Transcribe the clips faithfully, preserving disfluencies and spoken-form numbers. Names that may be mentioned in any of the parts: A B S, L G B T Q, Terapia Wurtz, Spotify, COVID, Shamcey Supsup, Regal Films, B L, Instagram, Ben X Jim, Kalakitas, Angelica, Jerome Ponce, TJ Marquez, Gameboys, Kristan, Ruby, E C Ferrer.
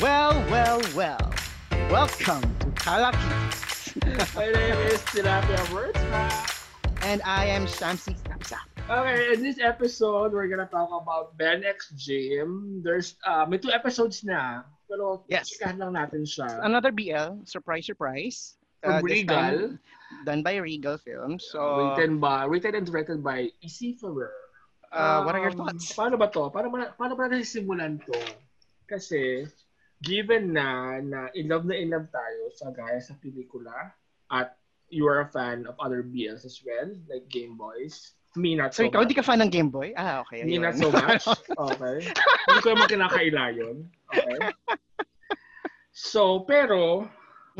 Well, well, well. Welcome to Kalakitas. My name is Terapia Wurtz. And I am Shamcey Supsup. Okay, in this episode, we're gonna talk about Ben X Jim. There's uh, may two episodes na. Pero yes. Lang natin siya. Another B L. Surprise, surprise. From uh, Regal. Done by Regal Films. So, written, by, written and directed by E C Ferrer. Uh, um, what are your thoughts? Paano ba to? Paano ba, paano ba natin simulan to? Kasi, given na, na in-love na in-love tayo sa gaya sa pelikula at you are a fan of other B Ls as well, like Gameboys. Me not so, so ikaw, much. Hindi ka fan ng Gameboy? Ah, okay. Me not so much. Okay. Hindi ko naman kinakaila yun. Okay. So, pero...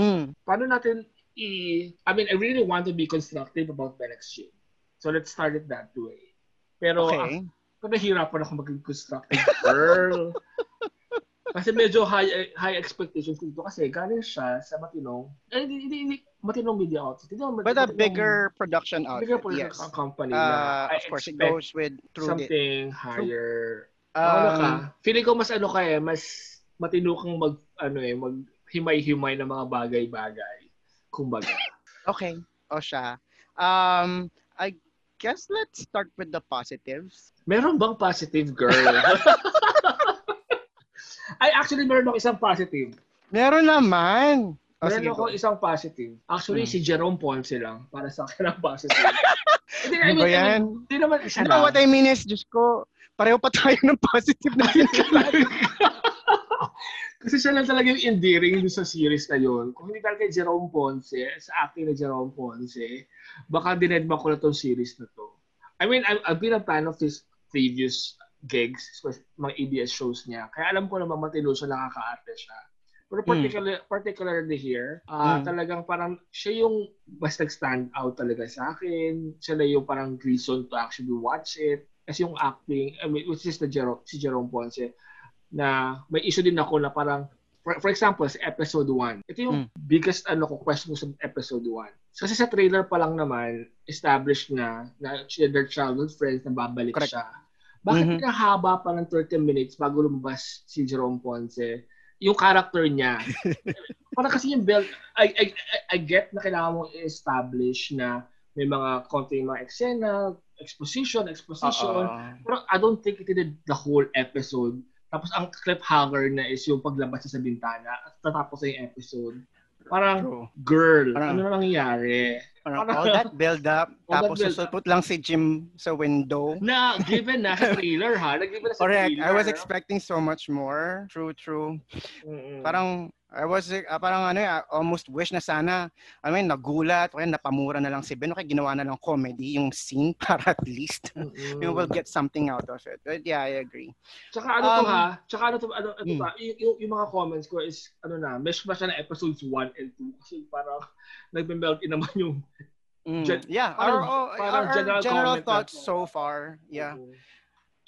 Mm. Paano natin i... I mean, I really want to be constructive about Ben X Jim. So let's start it that way. Pero, okay. Pero nahirapan ako maging constructive, girl. Kasi medyo high high expectations ko dito. Kasi galing siya sa matinong... Eh, hindi, hindi, hindi. Matinong media outfit. Hindi, matinong, but a bigger production outfit, bigger production yes. company. Uh, of course, it goes with... Something it. Higher. Um, ano ka? Feeling ko mas ano ka eh. Mas matino kang mag... Ano eh, mag... himay-himay na mga bagay-bagay. Kumbaga. Okay. O siya. Um, I guess let's start with the positives. Meron bang positive, girl? Ay, actually, meron ako isang positive. Meron naman. Oh, meron ako isang positive. Actually, hmm. si Jerome Ponce lang. Para sa akin ang positive. Hindi I mean, I mean, naman isa no, lang. What I mean is, Diyos ko, pareho pa tayo ng positive na pinagkalan. Kasi siya lang talaga yung endearing doon sa series na yun. Kung hindi talaga kay Jerome Ponce, sa acting na Jerome Ponce, baka dinedma ko na tong series na to. I mean, I've been a fan of his previous gigs, mga A B S shows niya. Kaya alam ko naman matino siya, nakaka-arte siya. Pero particular, mm. particularly here, uh, mm. talagang parang siya yung mas nag-stand out talaga sa akin. Siya na yung parang reason to actually watch it. Kasi yung acting, I mean, which is the Jerome, si Jerome Ponce, na may issue din ako na parang, for, for example, sa episode one, ito yung mm. biggest ano ko question ko sa episode one. Kasi sa trailer pa lang naman, established na, na their childhood friends na babalik correct. Siya. Bakit kahaba mm-hmm. pa ng thirty minutes bago lumabas si Jerome Ponce? Yung character niya. Parang kasi yung build, I, I, I get na kailangan mong i-establish na may mga konting mga eksena, exposition, exposition. Uh-oh. Pero I don't think it did the whole episode. Tapos ang cliffhanger na is yung paglabas sa bintana at tatapos na yung episode. Parang, true. Girl, parang, ano na nangyayari? Parang, parang, all that build-up, tapos susupot lang si Jim sa window. Na, given na sa trailer ha, nag-given na sa correct. Trailer. I was expecting so much more. True, true. Mm-hmm. Parang, I was, uh, parang ano, I almost wish na sana, I mean, nagulat, okay, napamura na lang si Ben, okay, ginawa na lang comedy, yung scene, para at least, mm-hmm. we will get something out of it. But yeah, I agree. Tsaka ano um, to ha, tsaka ano to, ano, ano mm. pa, y- y- yung mga comments ko is, ano na, mesh pa siya na episodes one and two, kasi parang, nag-melt in naman yung, mm. gen- yeah, parang, our, parang our general, general thoughts na, so far, yeah. Okay.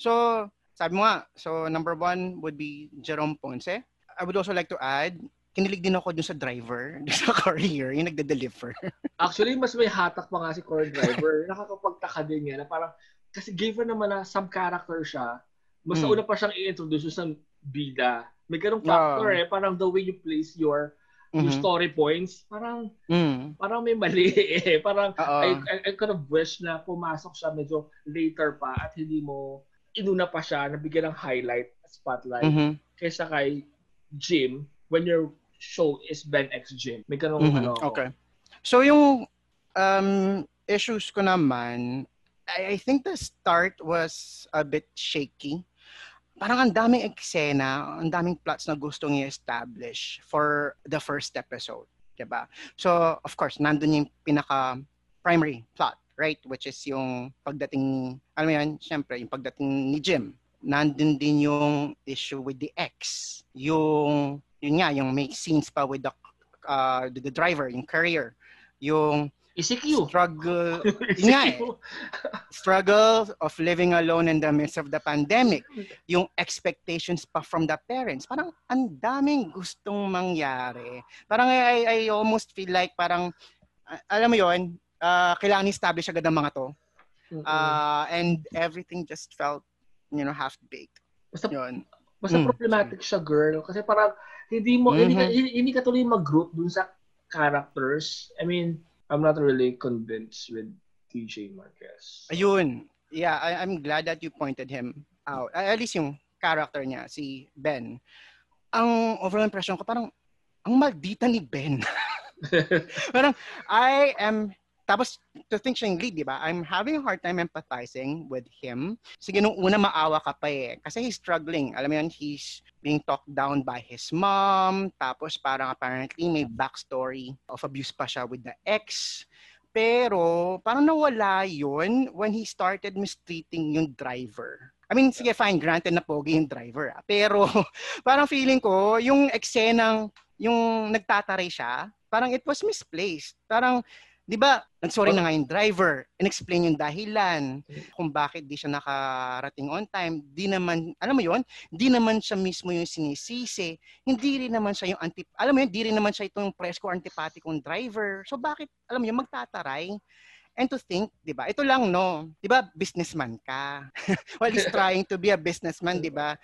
So, sabi mo nga, so number one would be Jerome Ponce. I would also like to add, kinilig din ako dun sa driver, dun sa courier, yung nagde-deliver. Actually, mas may hatak pa nga si courier driver. Nakakapagtaka din niya na parang, kasi given naman na sub-character siya, mas mm. una pa siyang i-introduce sa bida. May ganong factor oh. eh, parang the way you place your, mm-hmm. your story points, parang mm. parang may mali eh. Parang, I, I, I kind of wish na pumasok siya medyo later pa at hindi mo, inuna pa siya, nabigyan ng highlight, spotlight, mm-hmm. kaysa kay Jim, when your show is Ben X Jim. May ganun mm-hmm. ano. Okay. So yung um, issues ko naman, I, I think the start was a bit shaky. Parang ang daming eksena, ang daming plots na gustong i-establish for the first episode. Diba? So, of course, nandun yung pinaka-primary plot, right? Which is yung pagdating, alam mo yan, syempre, yung pagdating ni Jim. Nandun din yung issue with the ex. Yung, yun nga, yung make scenes pa with the, uh, the driver, yung career. Yung Isikyu. Struggle. Isikyu. Nga eh. Struggle of living alone in the midst of the pandemic. Yung expectations pa from the parents. Parang ang daming gustong mangyari. Parang I, I almost feel like parang, alam mo yun, uh, kailangan establish agad ang mga to. Uh, and everything just felt you know, half-baked. Basta, yun. Basta mm. problematic siya, girl. Kasi parang hindi mo, mm-hmm. hindi, ka, hindi ka tuloy mag-group dun sa characters. I mean, I'm not really convinced with T J Marquez. Ayun. Yeah, I, I'm glad that you pointed him out. At least yung character niya, si Ben. Ang overall impression ko, parang ang maldita ni Ben. Parang, I am... Tapos, to think siya yung lead, di ba? I'm having a hard time empathizing with him. Sige, nung una maawa ka pa eh. Kasi he's struggling. Alam mo yun, he's being talked down by his mom. Tapos, parang apparently may backstory of abuse pa siya with the ex. Pero, parang nawala yun when he started mistreating yung driver. I mean, sige, fine, granted na pogi yung driver. Ah. Pero, parang feeling ko, yung eksenang, yung nagtataray siya, parang it was misplaced. Parang, di ba, nagsorry na nga yung driver, in-explain yung dahilan kung bakit di siya nakarating on time. Di naman, alam mo yun, di naman siya mismo yung sinisisi. Hindi rin naman siya yung anti, alam mo yun, di rin naman siya itong presko antipatikong driver. So bakit, alam mo yun, magtataray? And to think, di ba, ito lang, no? Di ba, businessman ka. Well, he's trying to be a businessman, di ba?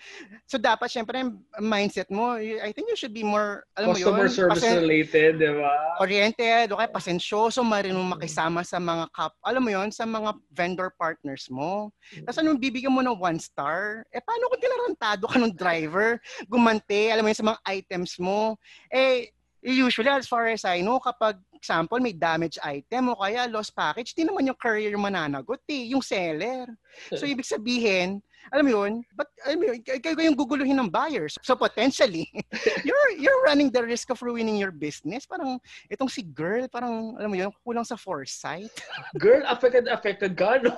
So dapat, syempre, mindset mo, I think you should be more, alam customer mo yun, customer service pasen- related, di ba? Oriented, okay, pasensyoso, marunong makisama sa mga kap, alam mo yun, sa mga vendor partners mo. Tapos anong bibigyan mo ng one star? Eh, paano kung tinarantado ka ng driver? Gumante, alam mo yun, sa mga items mo. Eh, usually, as far as I know, kapag example, may damaged item o kaya lost package, di naman yung courier mananagot, eh, yung seller. So, ibig sabihin, alam mo yun, but, alam mo yun, kayo yung guguluhin ng buyers. So, potentially, you're you're running the risk of ruining your business. Parang, itong si girl, parang, alam mo yun, kulang sa foresight. Girl, affected, affected ka, no?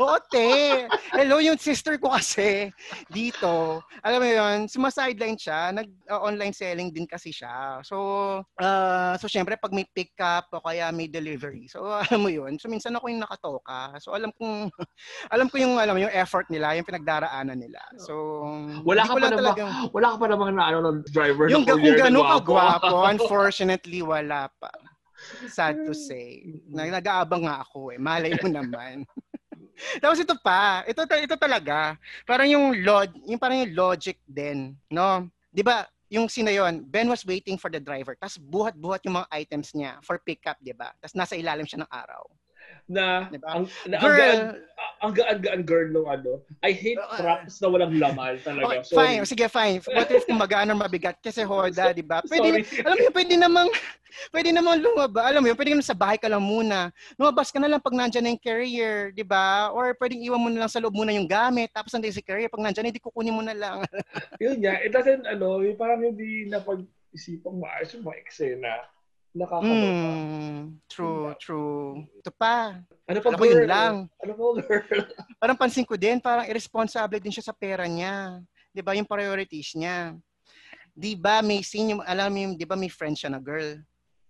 Oo, te. Hello, yung sister ko kasi, dito, alam mo yun, sumasideline siya, nag-online uh, selling din kasi siya. So, uh, so syempre, pag may pick up o kaya may delivery. So alam mo 'yun. So minsan ako yung nakatoka. So alam kong alam ko yung alam mo yung effort nila, yung pinagdaraanan nila. So wala ka pa talaga yung, wala ka pa namang naano ng driver yung kung gaano ka gwapo. Unfortunately, wala pa. Sad to say. Nag-aabang nga ako eh. Malay mo naman. Tapos ito pa, ito ito talaga. Parang yung log, yung parang yung logic din, no? 'Di ba? Yung sina yon, Ben was waiting for the driver. Tapos buhat-buhat yung mga items niya for pickup, di ba? Tapos nasa ilalim siya ng araw. Na, diba? ang, na girl, ang gaan-gaan girl nung ano. I hate uh, traps na walang laman talaga. Okay, fine, sige, fine. What if magaan or mabigat? Kasi hoda, di ba? Pwede, alam mo yun, pwede namang, pwede namang lumaba. Alam mo yun, pwede naman sa bahay ka lang muna. Lumabas ka na lang pag nandyan na yung carrier, di ba? Or pwedeng iwan mo na lang sa loob muna yung gamit. Tapos nandyan si carrier. Pag nandyan, hindi kukunin mo na lang. Yun niya. It doesn't, ano, parang hindi napag-isipang maayos yung mga eksena. Nakakaloka. Mm, true, true. Ito pa. Ano pa, girl? Yun lang. Ano pa, girl? Parang pansin ko din, parang irresponsible din siya sa pera niya. Di ba? Yung priorities niya. Di ba, may scene yung, alam mo yung, di ba, may friend siya na girl?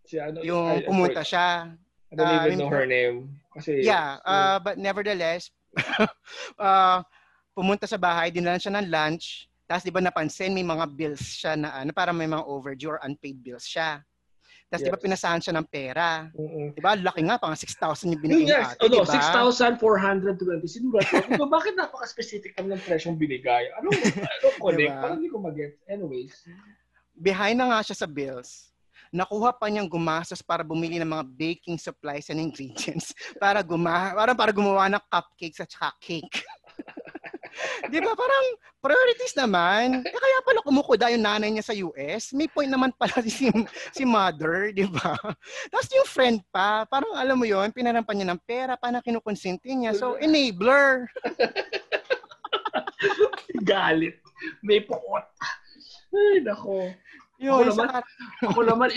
Si, ano, yung pumunta siya. I don't uh, even know her name. Kasi, yeah, uh, but nevertheless, uh, pumunta sa bahay, dinalan siya ng lunch. Tapos di ba napansin, may mga bills siya na, ano, parang may mga overdue or unpaid bills siya. Tapos yes. Diba pinasahan siya ng pera. Mm-hmm. Diba? Laki nga, pang six thousand yung binigay niya. Yes. Ate, oh, no, diba? six thousand four hundred twenty. Sinura ko. Diba, bakit napaka-specific ang ng presyong binigay? Ano, ano connect? Diba? Parang hindi ko mag-get. Anyways. Behind na nga siya sa bills. Nakuha pa niyang gumastos para bumili ng mga baking supplies and ingredients. Para, guma- para, para gumawa ng cupcakes at saka cake. Di ba? Parang priorities naman. Eh, kaya pala kumukuda yung nanay niya sa U S. May point naman pala si, si mother, di ba? Tapos yung friend pa, parang alam mo yun, pinarampan niya ng pera, parang kinukonsinti niya. So, enabler. Galit. May pukot. Ay, nako. Yun, ako naman, sa... ako naman,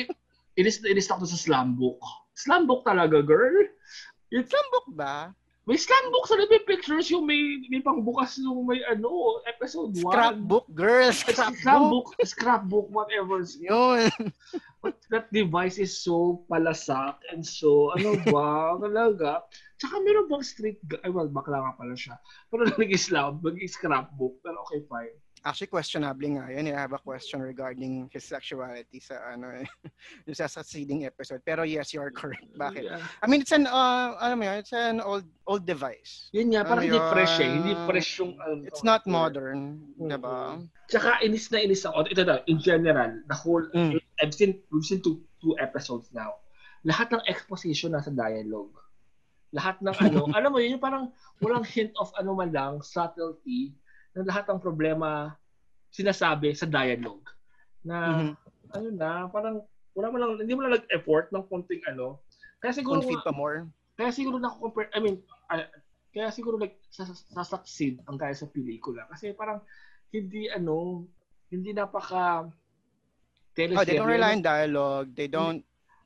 inis, inis ako sa slam book. Slam book talaga, girl. It... Slam book ba? May slam book sa may pictures yung may, may pangbukas nung may ano, episode one. Scrapbook, girls. Scrapbook, scrapbook, whatever. Yun. But that device is so palasak and so, ano ba, talaga. Tsaka meron bang street, ay well, bakla nga pala siya. Pero nag-islam, mag-scrapbook. Pero okay, fine. Actually, questionable nga yun. I have a question regarding his sexuality sa ano eh, sa succeeding episode. Pero yes, you are correct. Bakit? Yeah. I mean, it's an uh, alam mo yun, it's an old old device. Yun nga, parang hindi fresh eh. Hindi fresh yung... Um, it's not modern, mm-hmm. diba? Tsaka inis na inis ako. Ito daw, in general, the whole... Mm. I've seen, we've seen two, two episodes now. Lahat ng exposition nasa dialogue. Lahat ng ano, alam mo yun, parang walang hint of ano man lang, subtlety, na lahat ng problema sinasabi sa dialogue. Na, mm-hmm. ano na, parang, wala mo lang, hindi mo lang nag-effort ng konting ano. Kaya siguro, pa more. Kaya siguro nakukompare, I mean, uh, kaya siguro like, sasucceed ang kaya sa pelikula. Kasi parang, hindi ano, hindi napaka, teleserye. Oh, they don't rely on dialogue. They don't,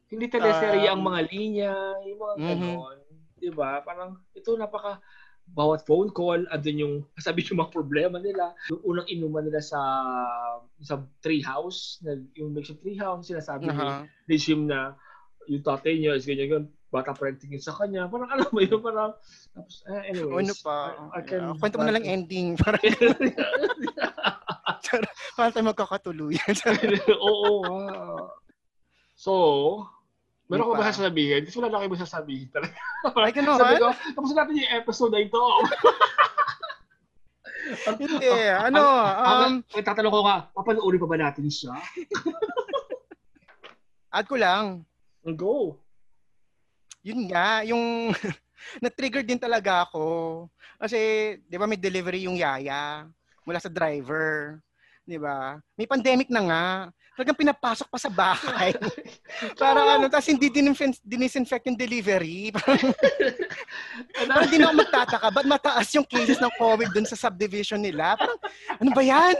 hindi, hindi teleserye um, ang mga linya, yung mga mm-hmm. ganon. Diba? Parang, ito napaka, bawat phone call, andun yung sabi yung mga problema nila. Yung unang inuman nila sa sa treehouse, yung makeshift treehouse, sinasabi uh-huh. ni Jim na yung tatay niya is ganyan yun, bata parenting sa kanya. Parang alam mo yun, parang, tapos, uh, anyways. Ano pa? I, I can, yeah. Kwento mo na lang ending. Parang, parang tayo magkakatuluyan. Oo. Uh, so, meron ko ba sasabihin? Kasi wala na kayo ba sasabihin talaga. Ay, ganoon? Sabi ko, tapusin natin yung episode na ito. Hindi, ano? Um, tatanong ko ka, papanoorin pa ba natin siya? Add ko lang. Go. Yun nga, yung na-trigger din talaga ako. Kasi, di ba may delivery yung yaya mula sa driver. Di ba? May pandemic na nga. Talagang pinapasok pa sa bahay. Parang ano, tapos hindi dinisinfect yung delivery. Parang hindi na ako magtataka. Ba't mataas yung cases ng COVID dun sa subdivision nila? Parang, ano ba yan?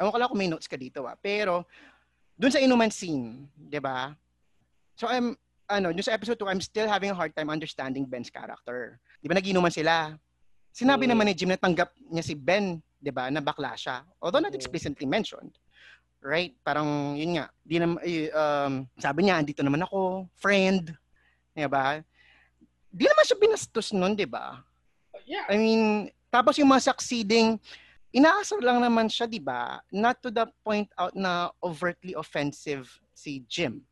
Awan ko lang kung may notes ka dito ah. Pero, dun sa inuman scene, di ba? So, I'm, ano, dun sa episode two, I'm still having a hard time understanding Ben's character. Di ba, nag-inuman sila? Sinabi naman ni Jim na tanggap niya si Ben, di ba, na bakla siya. Although not explicitly mentioned. Right? Parang, yun nga. Di na, um, sabi niya, andito naman ako, friend. Di ba? Di naman siya binastos nun, di ba? Yeah. I mean, tapos yung mga succeeding, inaasar lang naman siya, di ba? Not to the point out na overtly offensive si Jim.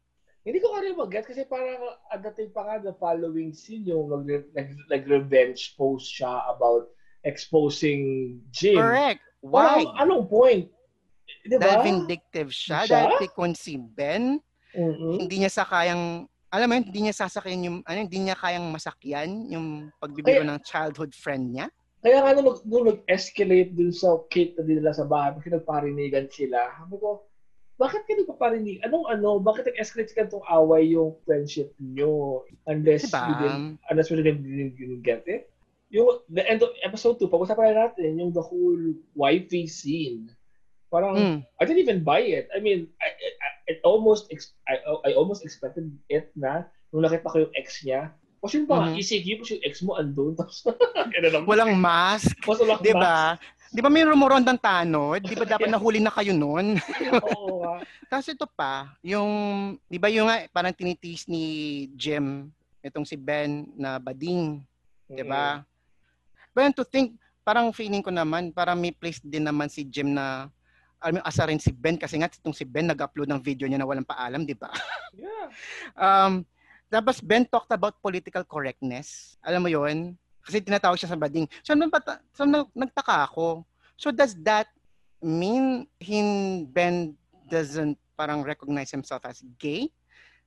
Hindi ko ka rin mag-get kasi parang adating pa nga the following scene yung nag-revenge post siya about exposing Jim. Correct. Why? Parang, anong point? Diba? Dahil vindictive siya, siya? Dahil tikon si Ben, mm-hmm. hindi niya sa kayang, alam mo yun, hindi niya sasakyan yung, ano, hindi niya kayang masakyan yung pagbibiro kaya, ng childhood friend niya. Kaya nga nung, nung nag-escalate dun sa kit na nila sa bahay, kasi nagparinigan sila, sabi ko, bakit ka nagpaparinig? Anong ano? Bakit nag-escalate ka itong away yung friendship nyo? Unless diba? you didn't, unless you didn't, didn't, didn't get it? Yung, the end of episode two, pag-usapan natin, yung the whole wifey scene. Parang, mm. I didn't even buy it. I mean, I, I, it almost, I, I almost expected it na nung nakita ko yung ex niya. Kasi yun ba, mm-hmm. E C G, kasi yung ex mo andun. Walang mask. Walang diba? Mask. Di ba may rumorondang tanod? Di ba dapat nahuli na kayo nun? Oo. Tapos ito pa, yung, di ba yung nga, parang tinitiis ni Jim, itong si Ben na bading. Di ba? Mm-hmm. But to think, parang feeling ko naman, parang may place din naman si Jim na, alam mo, asarin si Ben kasi nga itong si Ben nag-upload ng video niya na walang paalam, di ba? Yeah. um, tapos Ben talked about political correctness. Alam mo yun? Kasi tinatawag siya sa bading. So, ano ba, so nagtaka ako. So, does that mean him, Ben doesn't parang recognize himself as gay?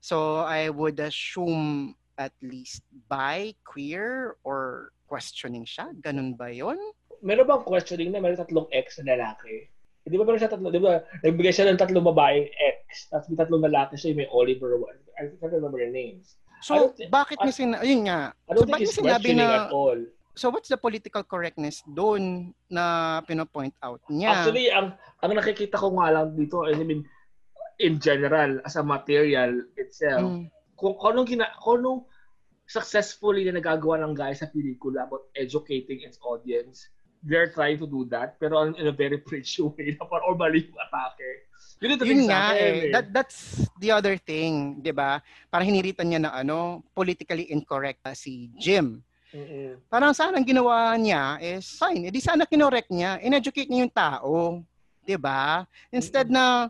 So, I would assume at least bi, queer, or questioning siya? Ganun ba yun? Meron bang questioning na meron tatlong ex na lalaki? Eh, di ba meron siya tatlong, di ba? Nagbigay siya ng tatlong babaeng ex. Tapos may tatlong lalaki siya, may Oliver. I can't remember their names. So, think, bakit niya sinabi, yun nga, so bakit niya sinabi na, so what's the political correctness doon na pinapoint out niya? Actually, ang, ang nakikita ko nga lang dito, I mean, in general, as a material itself, mm. kung anong, kina, anong successfully na nagagawa ng guys sa pelikula about educating its audience, they're trying to do that, pero in a very preachy way, or mali yung atake. Yun, yun nga eh. That, that's the other thing, di ba? Parang hiniritan niya na ano, politically incorrect uh, si Jim. Mm-hmm. Parang sana ang ginawa niya is fine. Hindi sana kinorek niya, in-educate niya yung tao. Diba? Instead mm-hmm. na,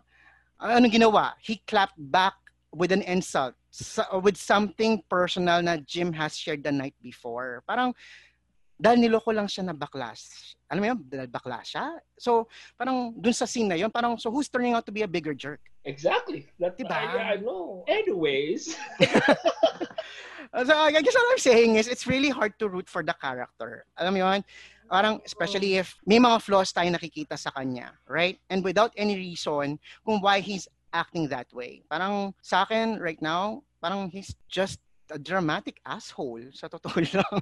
ano ginawa? He clapped back with an insult. So, with something personal na Jim has shared the night before. Parang, dahil niloko lang siya na backlash. Alam mo yun? Dahil backlash siya. So, parang dun sa scene na yun, parang, so who's turning out to be a bigger jerk? Exactly. That's diba? I, I know. Anyways. So, I guess what I'm saying is, it's really hard to root for the character. Alam mo yun? Parang, especially if may mga flaws tayo nakikita sa kanya. Right? And without any reason kung why he's acting that way. Parang sa akin right now, parang he's just a dramatic asshole sa totoo lang.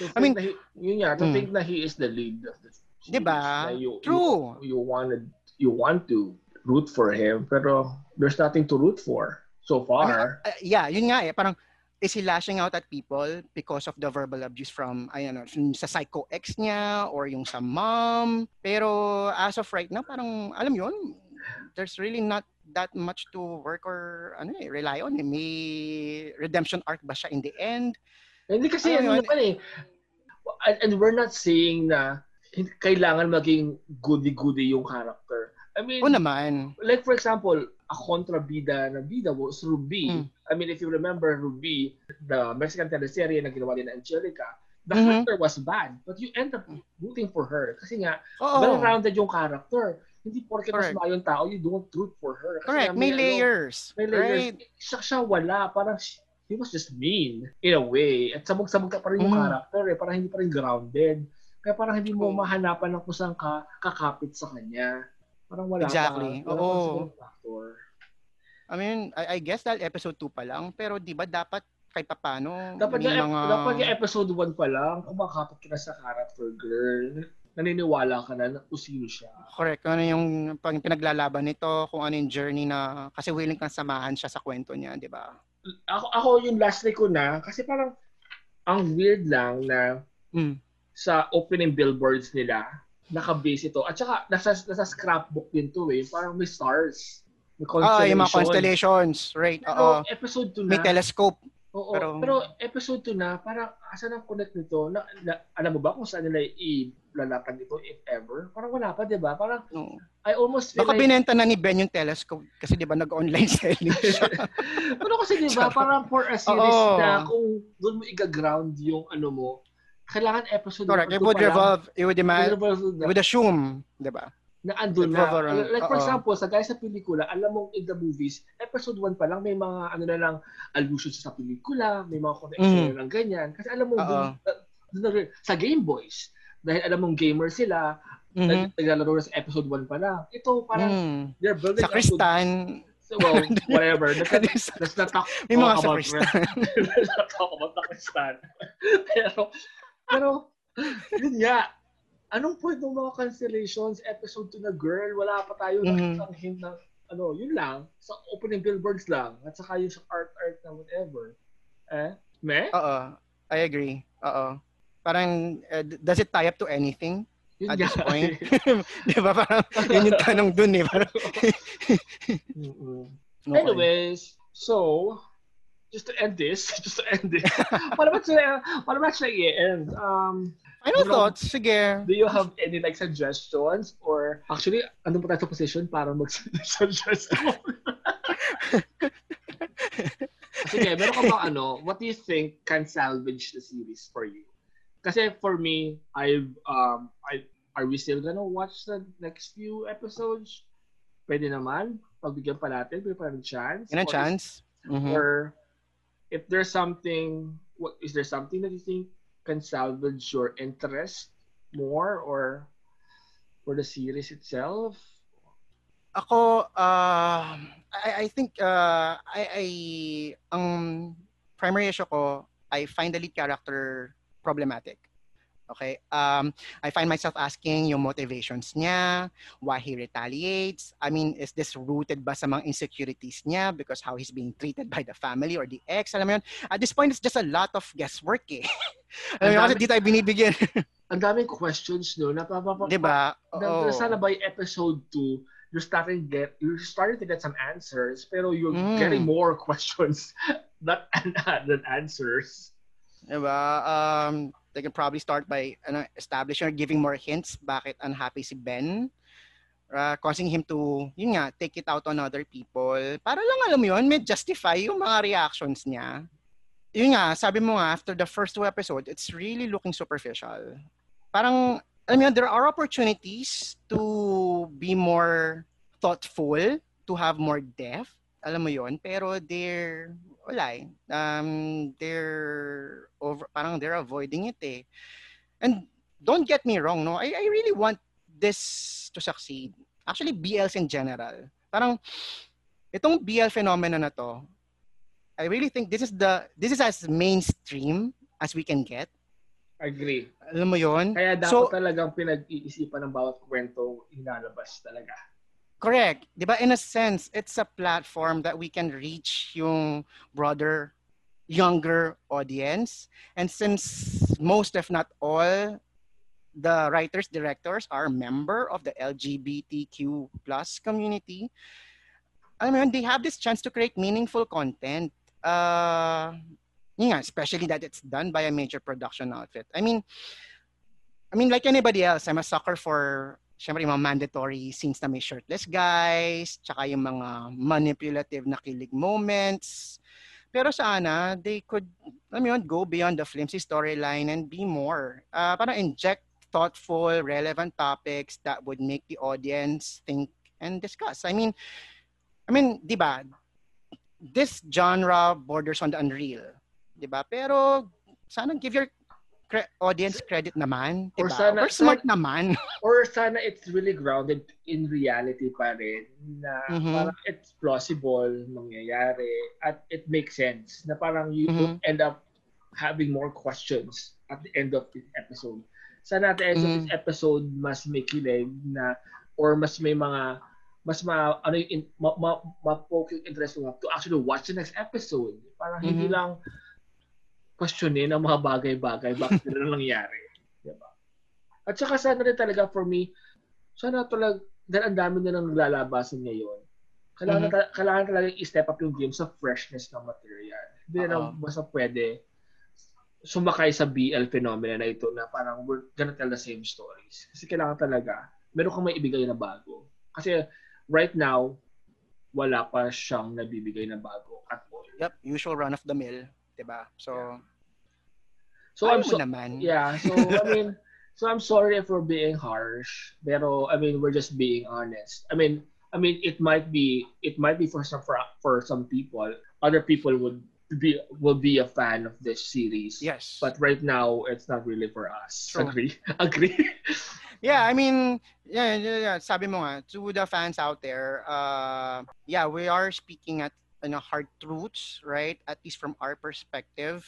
Yeah. I mean, he, yun yeah, to mm. think that he is the lead of the series. Diba? You, True. You, you wanted, you want to root for him, pero there's nothing to root for so far. I mean, uh, yeah, yun nga eh. Parang is he lashing out at people because of the verbal abuse from, I don't know, sa psycho ex niya or yung sa mom. Pero as of right now, parang alam yun, there's really not that much to work or ano eh, rely on. May redemption arc ba siya in the end? Hindi kasi ano naman eh. And, and we're not saying na kailangan maging goody-goody yung character. I mean, oh, naman. Like for example, a kontrabida na bida was Ruby. Mm. I mean, if you remember Ruby, the Mexican teleserye na ginawa ni Angelica, the mm-hmm. character was bad. But you end up rooting for her. Kasi nga, oh, well-rounded yung character. Hindi porke mas maayong tao, you don't root for her. Kasi correct. May, may layers. May layers. Right? Siya siya wala. Parang he was just mean in a way. At sabog-sabog ka pa rin yung mm. character eh. Parang hindi pa rin grounded. Kaya parang hindi mo mahanapan ng kusang ka, kakapit sa kanya. Parang wala exactly. pa. Wala Oo. Pa I mean, I, I guess dahil episode two pa lang. Pero di ba dapat kahit pa paano? Dapat yung mga... dapat yung episode one pa lang, kumakapit ka na sa character, girl. Naniniwala ka na kung sino siya. Correct. Ano yung pinaglalaban nito, kung ano yung journey na, kasi willing kang samahan siya sa kwento niya, di ba? Ako, ako yung last day ko na, kasi parang ang weird lang na mm. sa opening billboards nila, naka-base ito. At saka, nasa, nasa scrapbook din to eh. Parang may stars. May constellations. Ah, yung mga constellations. Right. Pero oo. Episode two na. May telescope. Oo, pero, pero episode two na, parang asan ang connect nito? Na, na, alam mo ba kung saan nila i-lalatag ito, if ever? Parang wala pa, di ba? Parang, no. I almost feel baka like... binenta na ni Ben yung telescope kasi di ba nag-online selling siya. Pero kasi di ba, parang for a series oo. Na kung doon mo i-ground yung ano mo, kailangan episode correct. It would revolve, it would, ima- it would assume, di ba? Na andun na. Like for example, sa guys sa pelikula, alam mong in the movies, episode one pa lang, may mga ano na lang, allusions sa pelikula, may mga connection mm. lang ganyan. Kasi alam mong dun, dun, dun, sa Gameboys, dahil alam mong gamer sila, mm-hmm. naglalaro na sa episode one pa lang. Ito parang, mm. they're building sa Kristan. So, well, whatever. Let's not, let's not talk, talk about let's not talk about the Kristan. Pero, pero, yun nga, anong point ng mga cancellations? Episode two na girl, wala pa tayo mm-hmm. nakita ang hint na, ano, yun lang, sa opening billboards lang, at saka yung sa art-art na whatever. Eh? Meh? Oo. I agree. Oo. Parang, uh, does it tie up to anything yun at this point? Di ba? Parang, yun yung tanong dun eh. Parang, okay. Anyways, so, just to end this, just to end this, para ba sila, para ba sila i-end? Um, Ano thoughts? Sige. Do you have any like suggestions or actually, anong pa tayo sa position para mag-suggest? Sige, meron ka ba ano? What do you think can salvage the series for you? Kasi for me, I've, um, I, are we still gonna watch the next few episodes? Pwede naman. Pagbigyan pa natin. Pwede pa natin chance. Yan ang chance. Or, mm-hmm. or if there's something, what, is there something that you think can salvage your interest more or for the series itself? Ako, uh, I, I think, uh, I, I, ang primary issue ko, I find the lead character problematic. Okay? Um, I find myself asking yung motivations niya, why he retaliates. I mean, is this rooted ba sa mga insecurities niya because how he's being treated by the family or the ex? Alam mo yun? At this point, it's just a lot of guesswork eh. Alam mo kasi di tayo binibigyan. Ang daming questions no. Napapapa. Diba? Oo. Sana by episode two, you're starting get you're starting to get some answers, pero you're mm. getting more questions not, not than answers. Um, they can probably start by uh, establishing or giving more hints bakit unhappy si Ben. Uh, causing him to, yun nga, take it out on other people. Para lang alam mo yun, may justify yung mga reactions niya. Yun nga, sabi mo nga, after the first two episodes, it's really looking superficial. Parang, alam mo yun, there are opportunities to be more thoughtful, to have more depth. Alam mo yun, pero they're, wala eh. Um, they're, over, parang they're avoiding it eh. And don't get me wrong, no? I, I really want this to succeed. Actually, B Ls in general. Parang, itong B L phenomena na to, I really think this is the, this is as mainstream as we can get. Agree. Alam mo yun? Kaya dapat so, talagang pinag-iisipan ng bawat kwento hinalabas talaga. Correct. Diba? In a sense, it's a platform that we can reach yung broader, younger audience. And since most, if not all, the writers, directors are a member of the L G B T Q plus community. I mean, they have this chance to create meaningful content, uh, yeah, especially that it's done by a major production outfit. I mean, I mean, like anybody else, I'm a sucker for, syempre, yung mga mandatory scenes na may shirtless guys, tsaka yung mga manipulative na kilig moments. Pero sana, they could, I mean, go beyond the flimsy storyline and be more. Uh, parang inject thoughtful, relevant topics that would make the audience think and discuss. I mean, I mean, di ba? This genre borders on the unreal, di ba? Pero sana give your cre- audience credit naman, di ba? Or, sana, or smart sana, naman. Or sana it's really grounded in reality pa rin na mm-hmm. parang it's plausible mangyayari at it makes sense na parang you mm-hmm. end up having more questions at the end of the episode. Sana at the end of this episode, mas may kilig na, or mas may mga, mas ma, ano yung, ma, ma, ma-poke yung interest mo to actually watch the next episode. Parang mm-hmm. hindi lang questionin ang mga bagay-bagay, bakit na nangyari. Diba? At saka sana rin talaga for me, sana talaga, dahil ang dami na nang lalabasan ngayon, kailangan, mm-hmm. na, kailangan talaga i-step up yung game sa freshness ng material. Hindi na basta pwede sumakay sa B L phenomena na ito na parang we're gonna tell the same stories. Kasi kailangan talaga, meron kang may ibigay na bago. Kasi right now, wala pa siyang nabibigay na bago at all. Yep, usual run of the mill, diba? So, yeah. so I'm so, naman. Yeah, so I mean, so I'm sorry for being harsh, pero I mean, we're just being honest. I mean, I mean, it might be, it might be for some, for, for some people, other people would Be, will be a fan of this series. Yes. But right now, it's not really for us. True. Agree? Agree? Yeah, I mean, yeah, yeah, yeah. Sabi mo nga, to the fans out there, uh, yeah, we are speaking at you know, hard truths, right? At least from our perspective.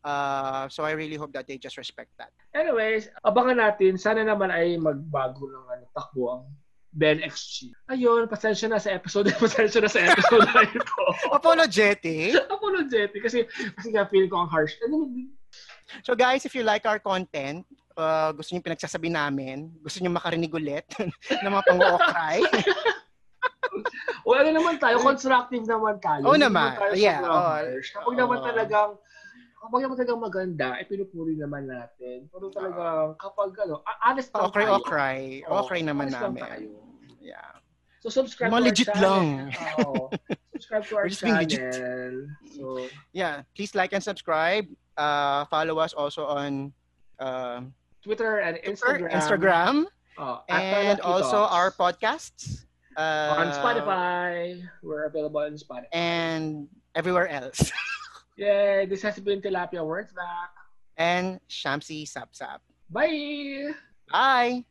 Uh, so I really hope that they just respect that. Anyways, abangan natin. Sana naman ay magbago ng ano, takbo ang Ben X Jim. Ayun, pasensya na sa episode. Pasensya na sa episode na ito. Apologetic? Apologetic. Kasi, kasi nga feel ko ang harsh. So guys, if you like our content, uh, gusto nyo pinagsasabi namin, gusto nyo makarinig ulit ng mga pang-o-cry. O ano naman tayo, constructive naman tayo. Oo naman. Naman tayo yeah. Kapag oh, naman talagang kapag naman talagang maganda, eh, pinupuri naman natin. Pero talagang kapag ano, honest lang okay, tayo. Okay, okay. Okay oh, naman namin. Tayo. Yeah. So subscribe More to our legit channel. Lang. Oh, subscribe to our channel. So, yeah, please like and subscribe. Uh, follow us also on uh, Twitter and Instagram. Instagram. Oh, and also Talks. Our podcasts. Uh, on Spotify. We're available on Spotify. And everywhere else. Yay! This has been Terapia Wurtz back. And Shamcey Supsup. Bye! Bye!